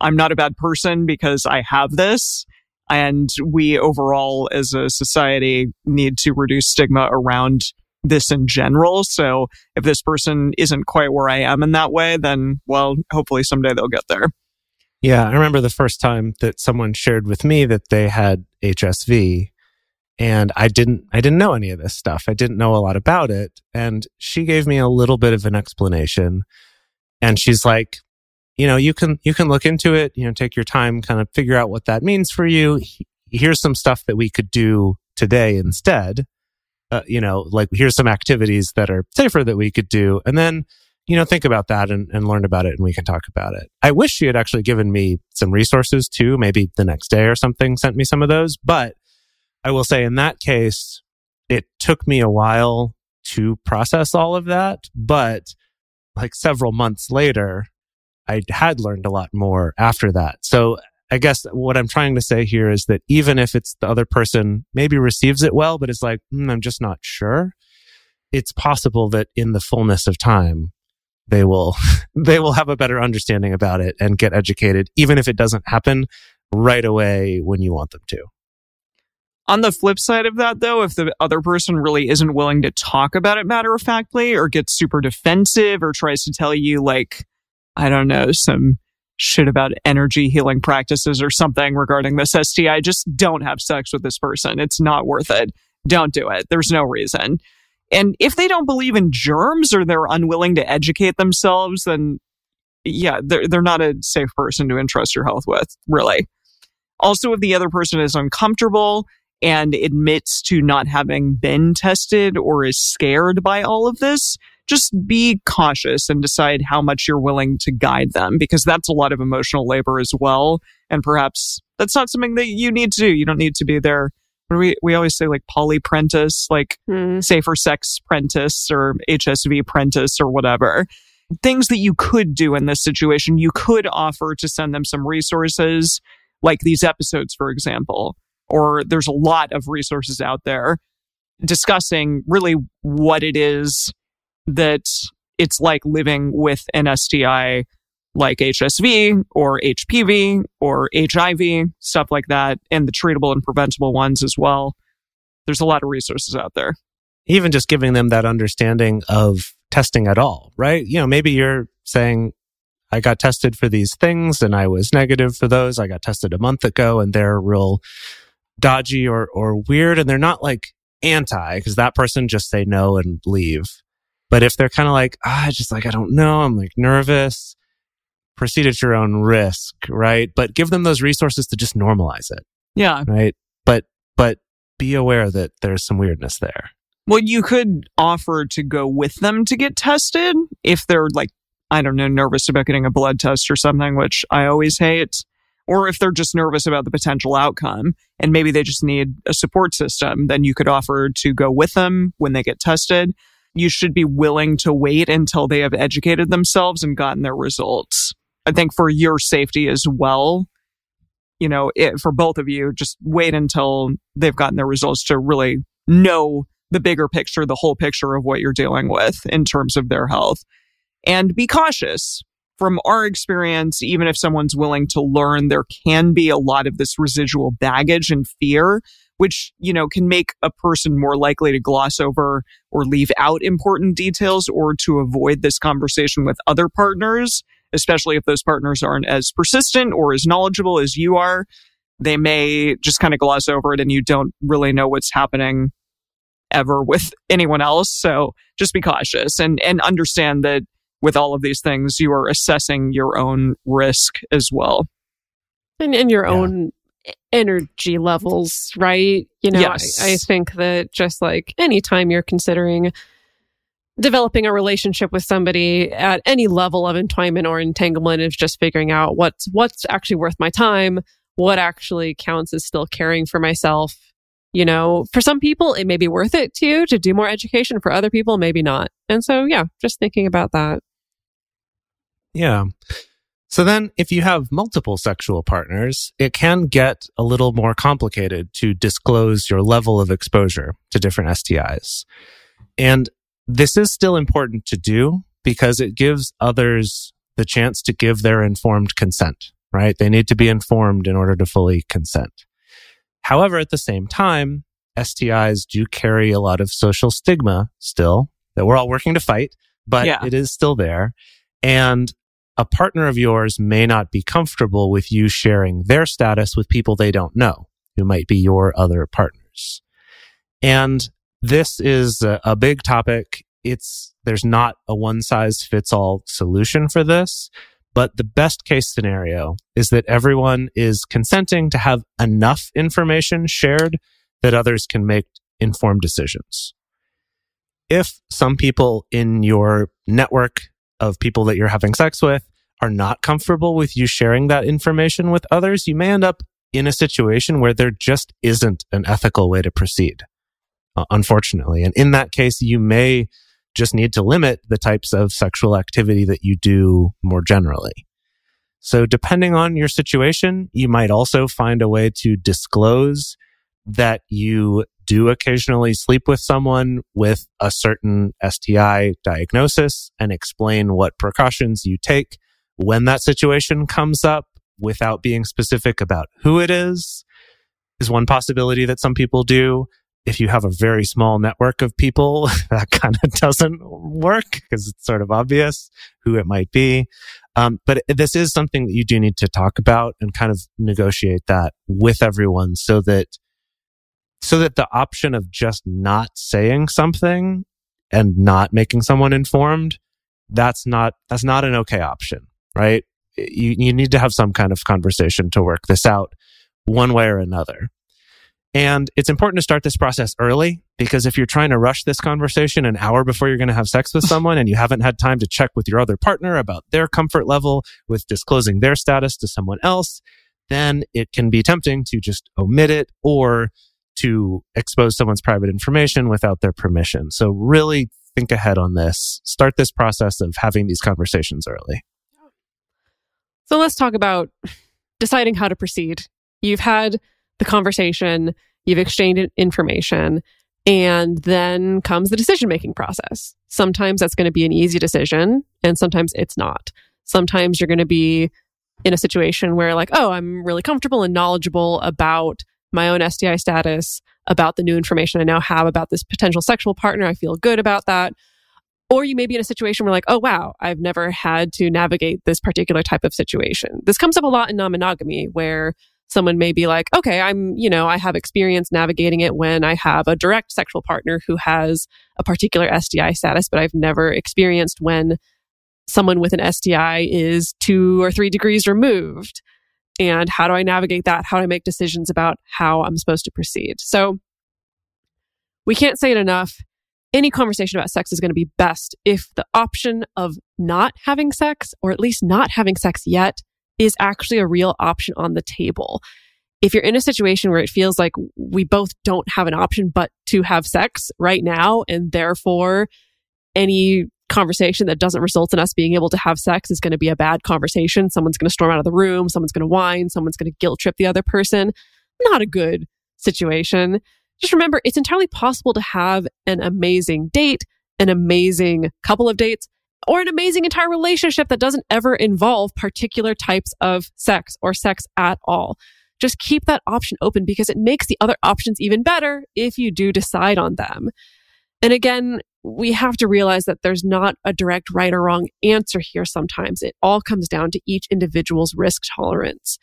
I'm not a bad person because I have this. And we overall as a society need to reduce stigma around this in general. So if this person isn't quite where I am in that way, then, well, hopefully someday they'll get there. Yeah, I remember the first time that someone shared with me that they had HSV. And I didn't know any of this stuff. I didn't know a lot about it. And she gave me a little bit of an explanation. And she's like, you know, you can look into it, you know, take your time, kind of figure out what that means for you. Here's some stuff that we could do today instead. You know, like, here's some activities that are safer that we could do. And then, you know, think about that and learn about it, and we can talk about it. I wish she had actually given me some resources too, maybe the next day or something, sent me some of those. But I will say in that case, it took me a while to process all of that, but like several months later, I had learned a lot more after that. So I guess what I'm trying to say here is that even if it's the other person maybe receives it well, but it's like, I'm just not sure, it's possible that in the fullness of time, they will have a better understanding about it and get educated, even if it doesn't happen right away when you want them to. On the flip side of that, though, if the other person really isn't willing to talk about it matter-of-factly, or gets super defensive, or tries to tell you, like, I don't know, some shit about energy healing practices or something regarding this STI, just don't have sex with this person. It's not worth it. Don't do it. There's no reason. And if they don't believe in germs, or they're unwilling to educate themselves, then yeah, they're not a safe person to entrust your health with, really. Also, if the other person is uncomfortable and admits to not having been tested or is scared by all of this, just be cautious and decide how much you're willing to guide them, because that's a lot of emotional labor as well. And perhaps that's not something that you need to do. You don't need to be there. We always say, like, polyprentice, like safer sex prentice or HSV prentice or whatever. Things that you could do in this situation, you could offer to send them some resources, like these episodes, for example. Or there's a lot of resources out there discussing really what it is that it's like living with an STI like HSV or HPV or HIV, stuff like that, and the treatable and preventable ones as well. There's a lot of resources out there. Even just giving them that understanding of testing at all, right? You know, maybe you're saying, I got tested for these things and I was negative for those. I got tested a month ago and they're real dodgy or weird, and they're not like anti, because that person just say no and leave. But if they're kind of like, just like, I don't know, I'm like nervous, proceed at your own risk, right? But give them those resources to just normalize it. Yeah. Right. But be aware that there's some weirdness there. Well, you could offer to go with them to get tested if they're, like, I don't know, nervous about getting a blood test or something, which I always hate. Or if they're just nervous about the potential outcome and maybe they just need a support system, then you could offer to go with them when they get tested. You should be willing to wait until they have educated themselves and gotten their results. I think for your safety as well, you know, for both of you, just wait until they've gotten their results to really know the bigger picture, the whole picture of what you're dealing with in terms of their health. And be cautious. From our experience, even if someone's willing to learn, there can be a lot of this residual baggage and fear, which, you know, can make a person more likely to gloss over or leave out important details or to avoid this conversation with other partners, especially if those partners aren't as persistent or as knowledgeable as you are. They may just kind of gloss over it and you don't really know what's happening ever with anyone else. So just be cautious and understand that with all of these things, you are assessing your own risk as well. And your own energy levels, right? You know, yes. I think that just like anytime you're considering developing a relationship with somebody at any level of entwinement or entanglement, is just figuring out what's actually worth my time, what actually counts as still caring for myself. You know, for some people, it may be worth it to do more education. For other people, maybe not. And so, yeah, just thinking about that. Yeah. So then if you have multiple sexual partners, it can get a little more complicated to disclose your level of exposure to different STIs. And this is still important to do because it gives others the chance to give their informed consent, right? They need to be informed in order to fully consent. However, at the same time, STIs do carry a lot of social stigma still that we're all working to fight, but it is still there. And a partner of yours may not be comfortable with you sharing their status with people they don't know, who might be your other partners. And this is a big topic. There's not a one-size-fits-all solution for this, but the best case scenario is that everyone is consenting to have enough information shared that others can make informed decisions. If some people in your network of people that you're having sex with are not comfortable with you sharing that information with others, you may end up in a situation where there just isn't an ethical way to proceed, unfortunately. And in that case, you may just need to limit the types of sexual activity that you do more generally. So depending on your situation, you might also find a way to disclose that you do occasionally sleep with someone with a certain STI diagnosis and explain what precautions you take when that situation comes up without being specific about who it is one possibility that some people do. If you have a very small network of people, that kind of doesn't work because it's sort of obvious who it might be. But this is something that you do need to talk about and kind of negotiate that with everyone so that the option of just not saying something and not making someone informed, that's not an okay option, right? You need to have some kind of conversation to work this out one way or another. And it's important to start this process early, because if you're trying to rush this conversation an hour before you're going to have sex with someone and you haven't had time to check with your other partner about their comfort level with disclosing their status to someone else, then it can be tempting to just omit it or to expose someone's private information without their permission. So really think ahead on this. Start this process of having these conversations early. So let's talk about deciding how to proceed. You've had the conversation, you've exchanged information, and then comes the decision-making process. Sometimes that's going to be an easy decision, and sometimes it's not. Sometimes you're going to be in a situation where like, oh, I'm really comfortable and knowledgeable about my own STI status, about the new information I now have about this potential sexual partner. I feel good about that. Or you may be in a situation where like, oh, wow, I've never had to navigate this particular type of situation. This comes up a lot in non-monogamy, where someone may be like, okay, I have experience navigating it when I have a direct sexual partner who has a particular STI status, but I've never experienced when someone with an STI is 2 or 3 degrees removed. And how do I navigate that? How do I make decisions about how I'm supposed to proceed? So we can't say it enough. Any conversation about sex is going to be best if the option of not having sex, or at least not having sex yet, is actually a real option on the table. If you're in a situation where it feels like we both don't have an option but to have sex right now, and therefore any conversation that doesn't result in us being able to have sex is going to be a bad conversation. Someone's going to storm out of the room. Someone's going to whine. Someone's going to guilt trip the other person. Not a good situation. Just remember, it's entirely possible to have an amazing date, an amazing couple of dates, or an amazing entire relationship that doesn't ever involve particular types of sex or sex at all. Just keep that option open, because it makes the other options even better if you do decide on them. And again, we have to realize that there's not a direct right or wrong answer here sometimes. It all comes down to each individual's risk tolerance.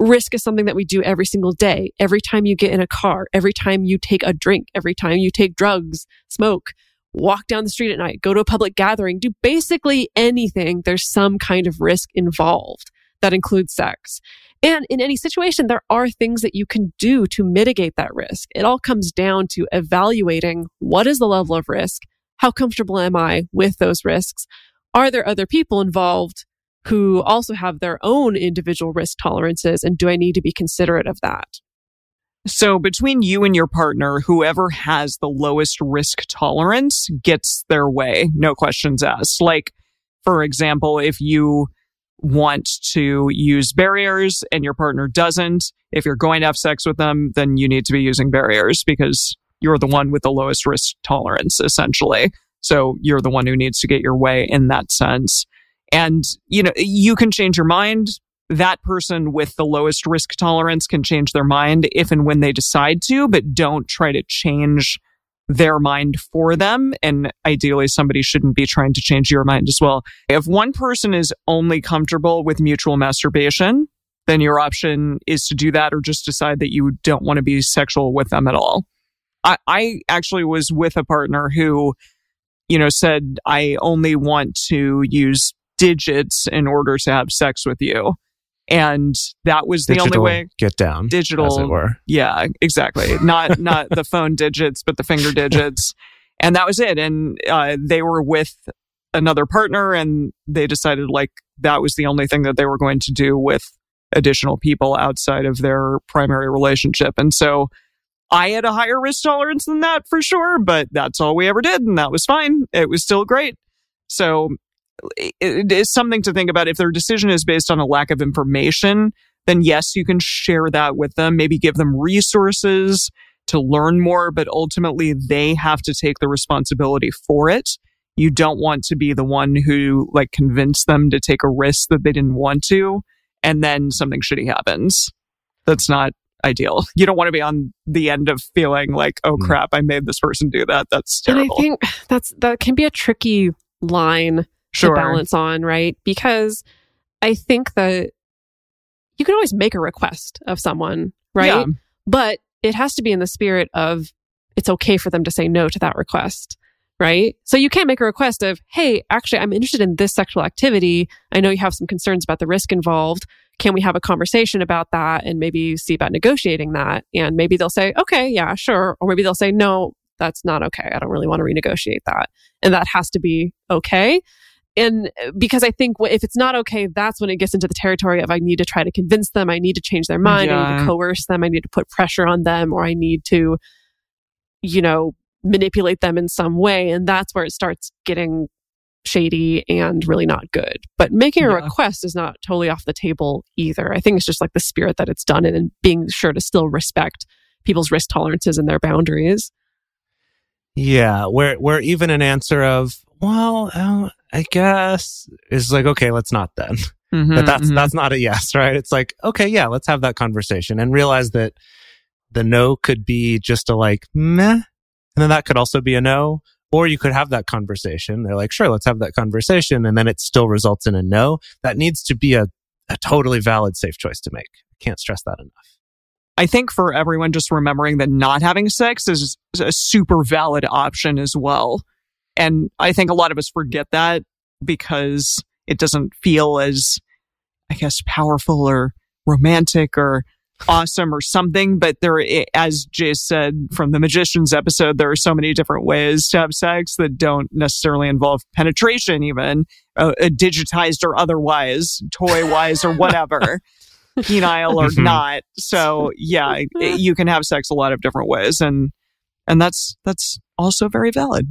Risk is something that we do every single day. Every time you get in a car, every time you take a drink, every time you take drugs, smoke, walk down the street at night, go to a public gathering, do basically anything, there's some kind of risk involved. That includes sex. And in any situation, there are things that you can do to mitigate that risk. It all comes down to evaluating what is the level of risk. How comfortable am I with those risks? Are there other people involved who also have their own individual risk tolerances? And do I need to be considerate of that? So between you and your partner, whoever has the lowest risk tolerance gets their way, no questions asked. Like, For example, if you want to use barriers and your partner doesn't, if you're going to have sex with them, then you need to be using barriers because you're the one with the lowest risk tolerance, essentially. So you're the one who needs to get your way in that sense. And, you know, you can change your mind. That person with the lowest risk tolerance can change their mind if and when they decide to, but don't try to change their mind for them. And ideally, somebody shouldn't be trying to change your mind as well. If one person is only comfortable with mutual masturbation, then your option is to do that or just decide that you don't want to be sexual with them at all. I actually was with a partner who, you know, said, I only want to use digits in order to have sex with you. And that was the digital, only way. Get down. Digital. As it were. Yeah, exactly. Not the phone digits, but the finger digits. And that was it. And they were with another partner and they decided like that was the only thing that they were going to do with additional people outside of their primary relationship. And so I had a higher risk tolerance than that for sure, but that's all we ever did. And that was fine. It was still great. So it is something to think about. If their decision is based on a lack of information, then yes, you can share that with them. Maybe give them resources to learn more, but ultimately they have to take the responsibility for it. You don't want to be the one who like convinced them to take a risk that they didn't want to. And then something shitty happens. That's not ideal. You don't want to be on the end of feeling like, oh crap, I made this person do that. That's terrible. And I think that can be a tricky line to balance on, right? Because I think that you can always make a request of someone, right? Yeah. But it has to be in the spirit of it's okay for them to say no to that request, right? So you can't make a request of, hey, actually, I'm interested in this sexual activity. I know you have some concerns about the risk involved. Can we have a conversation about that and maybe see about negotiating that? And maybe they'll say, okay, yeah, sure. Or maybe they'll say, no, that's not okay. I don't really want to renegotiate that. And that has to be okay. And because I think if it's not okay, that's when it gets into the territory of I need to try to convince them, I need to change their mind, yeah. I need to coerce them, I need to put pressure on them, or I need to, you know, manipulate them in some way. And that's where it starts getting shady and really not good. But making a request is not totally off the table either. I think it's just like the spirit that it's done in and being sure to still respect people's risk tolerances and their boundaries. Yeah, where even an answer of, well, I guess is like, okay, let's not then. Mm-hmm, but that's not a yes, right? It's like, okay, yeah, let's have that conversation and realize that the no could be just a like, meh. And then that could also be a no. Or you could have that conversation. They're like, sure, let's have that conversation. And then it still results in a no. That needs to be a totally valid, safe choice to make. I can't stress that enough. I think for everyone, just remembering that not having sex is a super valid option as well. And I think a lot of us forget that because it doesn't feel as, I guess, powerful or romantic or awesome or something. But there, as Jase said from the Magicians episode, there are so many different ways to have sex that don't necessarily involve penetration, even digitized or otherwise, toy-wise or whatever, penile or not. So yeah, you can have sex a lot of different ways. And that's also very valid.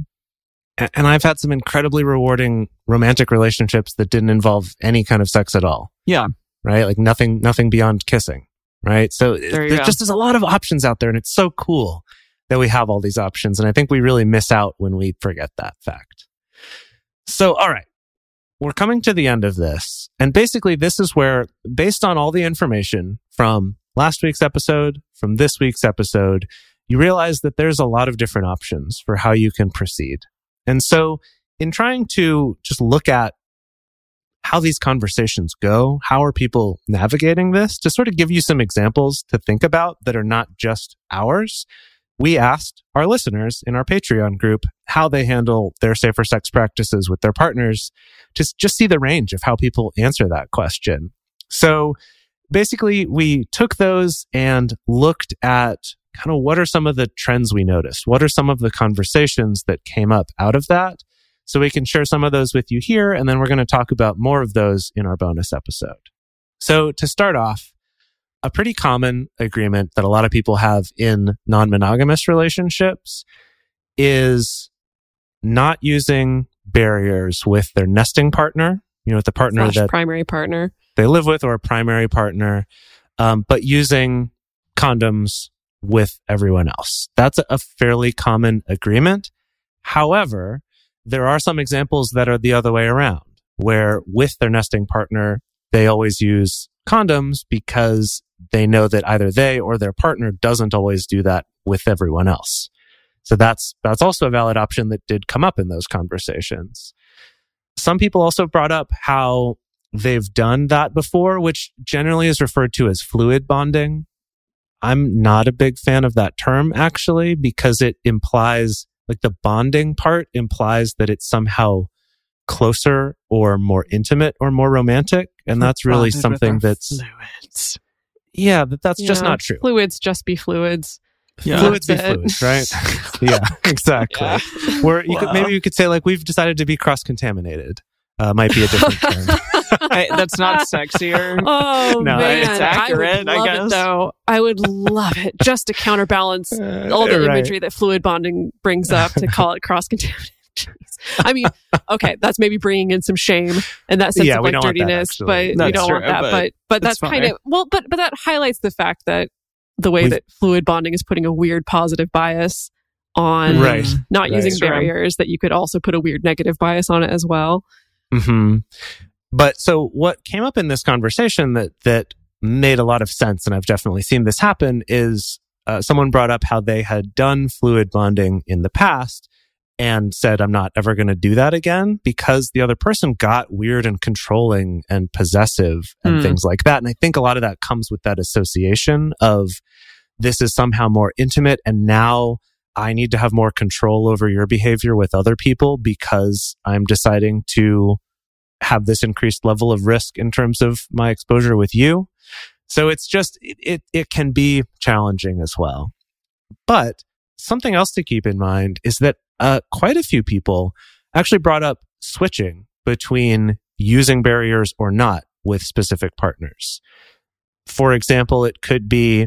And I've had some incredibly rewarding romantic relationships that didn't involve any kind of sex at all. Yeah. Right? Like nothing beyond kissing. Right? So there just is a lot of options out there. And it's so cool that we have all these options. And I think we really miss out when we forget that fact. So, all right. We're coming to the end of this. And basically, this is where, based on all the information from last week's episode, from this week's episode, you realize that there's a lot of different options for how you can proceed. And so in trying to just look at how these conversations go, how are people navigating this, to sort of give you some examples to think about that are not just ours, we asked our listeners in our Patreon group how they handle their safer sex practices with their partners to just see the range of how people answer that question. So basically, we took those and looked at kind of what are some of the trends we noticed? What are some of the conversations that came up out of that? So we can share some of those with you here, and then we're going to talk about more of those in our bonus episode. So to start off, a pretty common agreement that a lot of people have in non-monogamous relationships is not using barriers with their nesting partner, you know, with the partner that primary partner they live with or a primary partner, but using condoms with everyone else. That's a fairly common agreement. However, there are some examples that are the other way around, where with their nesting partner, they always use condoms because they know that either they or their partner doesn't always do that with everyone else. So that's also a valid option that did come up in those conversations. Some people also brought up how they've done that before, which generally is referred to as fluid bonding. I'm not a big fan of that term, actually, because it implies, like, the bonding part implies that it's somehow closer or more intimate or more romantic. And that's really something that's... Fluids. Yeah, that's just not true. Fluids just be fluids. Yeah. Fluids be fluids, right? Yeah, exactly. Yeah. Where you could, maybe you could say, like, we've decided to be cross-contaminated. Might be a different term. That's not sexier. Oh, no, man. It's accurate, I guess. I would love it just to counterbalance all the imagery that fluid bonding brings up, to call it cross-contaminated. I mean, okay, that's maybe bringing in some shame and that sense of, like, dirtiness, but we don't want that. But that's kind of, well, but that highlights the fact that the way that fluid bonding is putting a weird positive bias on not using barriers, that you could also put a weird negative bias on it as well. Mm-hmm. But so what came up in this conversation that made a lot of sense, and I've definitely seen this happen, is someone brought up how they had done fluid bonding in the past and said, I'm not ever going to do that again, because the other person got weird and controlling and possessive and things like that. And I think a lot of that comes with that association of, this is somehow more intimate, and now I need to have more control over your behavior with other people because I'm deciding to have this increased level of risk in terms of my exposure with you. So it's just, it can be challenging as well. But something else to keep in mind is that quite a few people actually brought up switching between using barriers or not with specific partners. For example, it could be,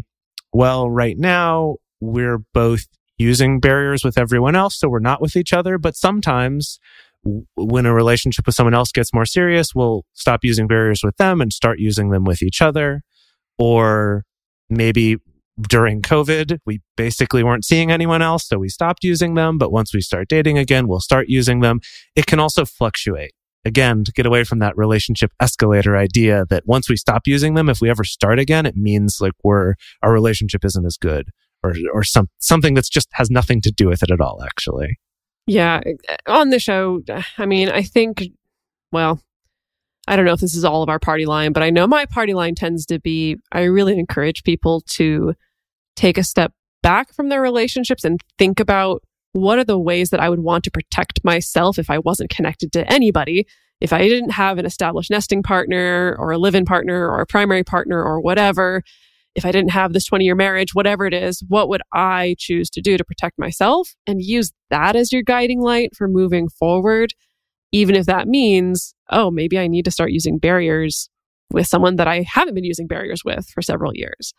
well, right now we're both using barriers with everyone else, so we're not with each other, but sometimes when a relationship with someone else gets more serious, we'll stop using barriers with them and start using them with each other. Or maybe during COVID, we basically weren't seeing anyone else, so we stopped using them. But once we start dating again, we'll start using them. It can also fluctuate. Again, to get away from that relationship escalator idea that once we stop using them, if we ever start again, it means, like, our relationship isn't as good, or something that's just has nothing to do with it at all, actually. Yeah, on the show, I mean, I think, well, I don't know if this is all of our party line, but I know my party line tends to be, I really encourage people to take a step back from their relationships and think about, what are the ways that I would want to protect myself if I wasn't connected to anybody, if I didn't have an established nesting partner or a live-in partner or a primary partner or whatever, if I didn't have this 20-year marriage, whatever it is, what would I choose to do to protect myself? And use that as your guiding light for moving forward, even if that means, oh, maybe I need to start using barriers with someone that I haven't been using barriers with for several years.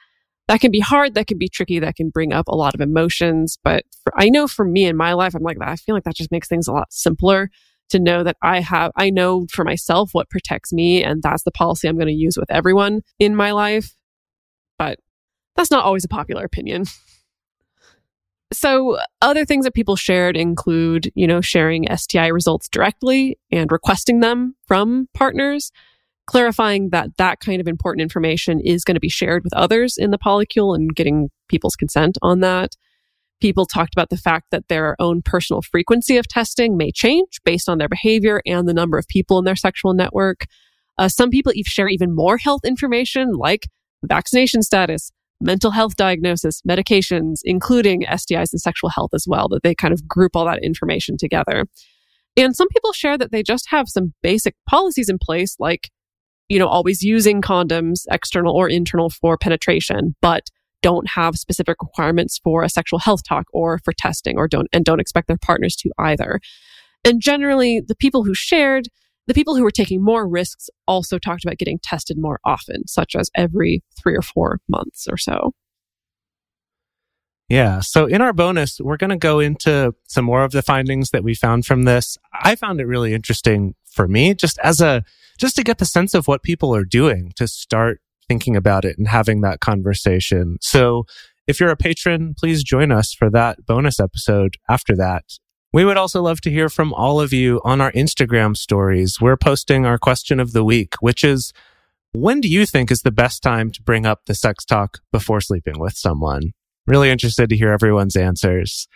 That can be hard, that can be tricky, that can bring up a lot of emotions. But I know for me in my life, I'm like, I feel like that just makes things a lot simpler to know that I know for myself what protects me, and that's the policy I'm going to use with everyone in my life. But that's not always a popular opinion. So other things that people shared include, sharing STI results directly and requesting them from partners, clarifying that kind of important information is going to be shared with others in the polycule and getting people's consent on that. People talked about the fact that their own personal frequency of testing may change based on their behavior and the number of people in their sexual network. Some people share even more health information, like vaccination status, mental health diagnosis, medications, including STIs and sexual health as well, that they kind of group all that information together. And some people share that they just have some basic policies in place, like, always using condoms, external or internal, for penetration, but don't have specific requirements for a sexual health talk or for testing, or don't expect their partners to either. And generally, the people who were taking more risks also talked about getting tested more often, such as every 3 or 4 months or so. Yeah. So in our bonus, we're going to go into some more of the findings that we found from this. I found it really interesting for me, just to get the sense of what people are doing to start thinking about it and having that conversation. So if you're a patron, please join us for that bonus episode after that. We would also love to hear from all of you on our Instagram stories. We're posting our question of the week, which is, when do you think is the best time to bring up the sex talk before sleeping with someone? Really interested to hear everyone's answers.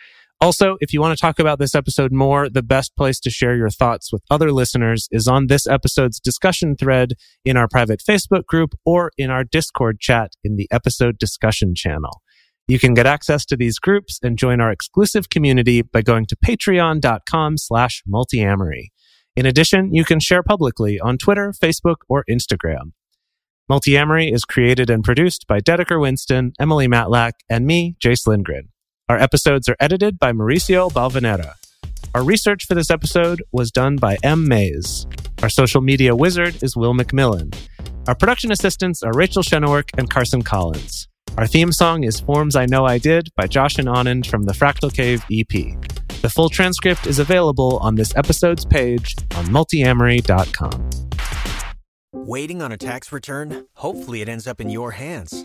Also, if you want to talk about this episode more, the best place to share your thoughts with other listeners is on this episode's discussion thread in our private Facebook group or in our Discord chat in the episode discussion channel. You can get access to these groups and join our exclusive community by going to patreon.com/multiamory. In addition, you can share publicly on Twitter, Facebook, or Instagram. Multiamory is created and produced by Dedeker Winston, Emily Matlack, and me, Jase Lindgren. Our episodes are edited by Mauricio Balvanera. Our research for this episode was done by M. Mays. Our social media wizard is Will McMillan. Our production assistants are Rachel Schenowork and Carson Collins. Our theme song is Forms I Know I Did by Josh and Anand from the Fractal Cave EP. The full transcript is available on this episode's page on multiamory.com. Waiting on a tax return? Hopefully it ends up in your hands.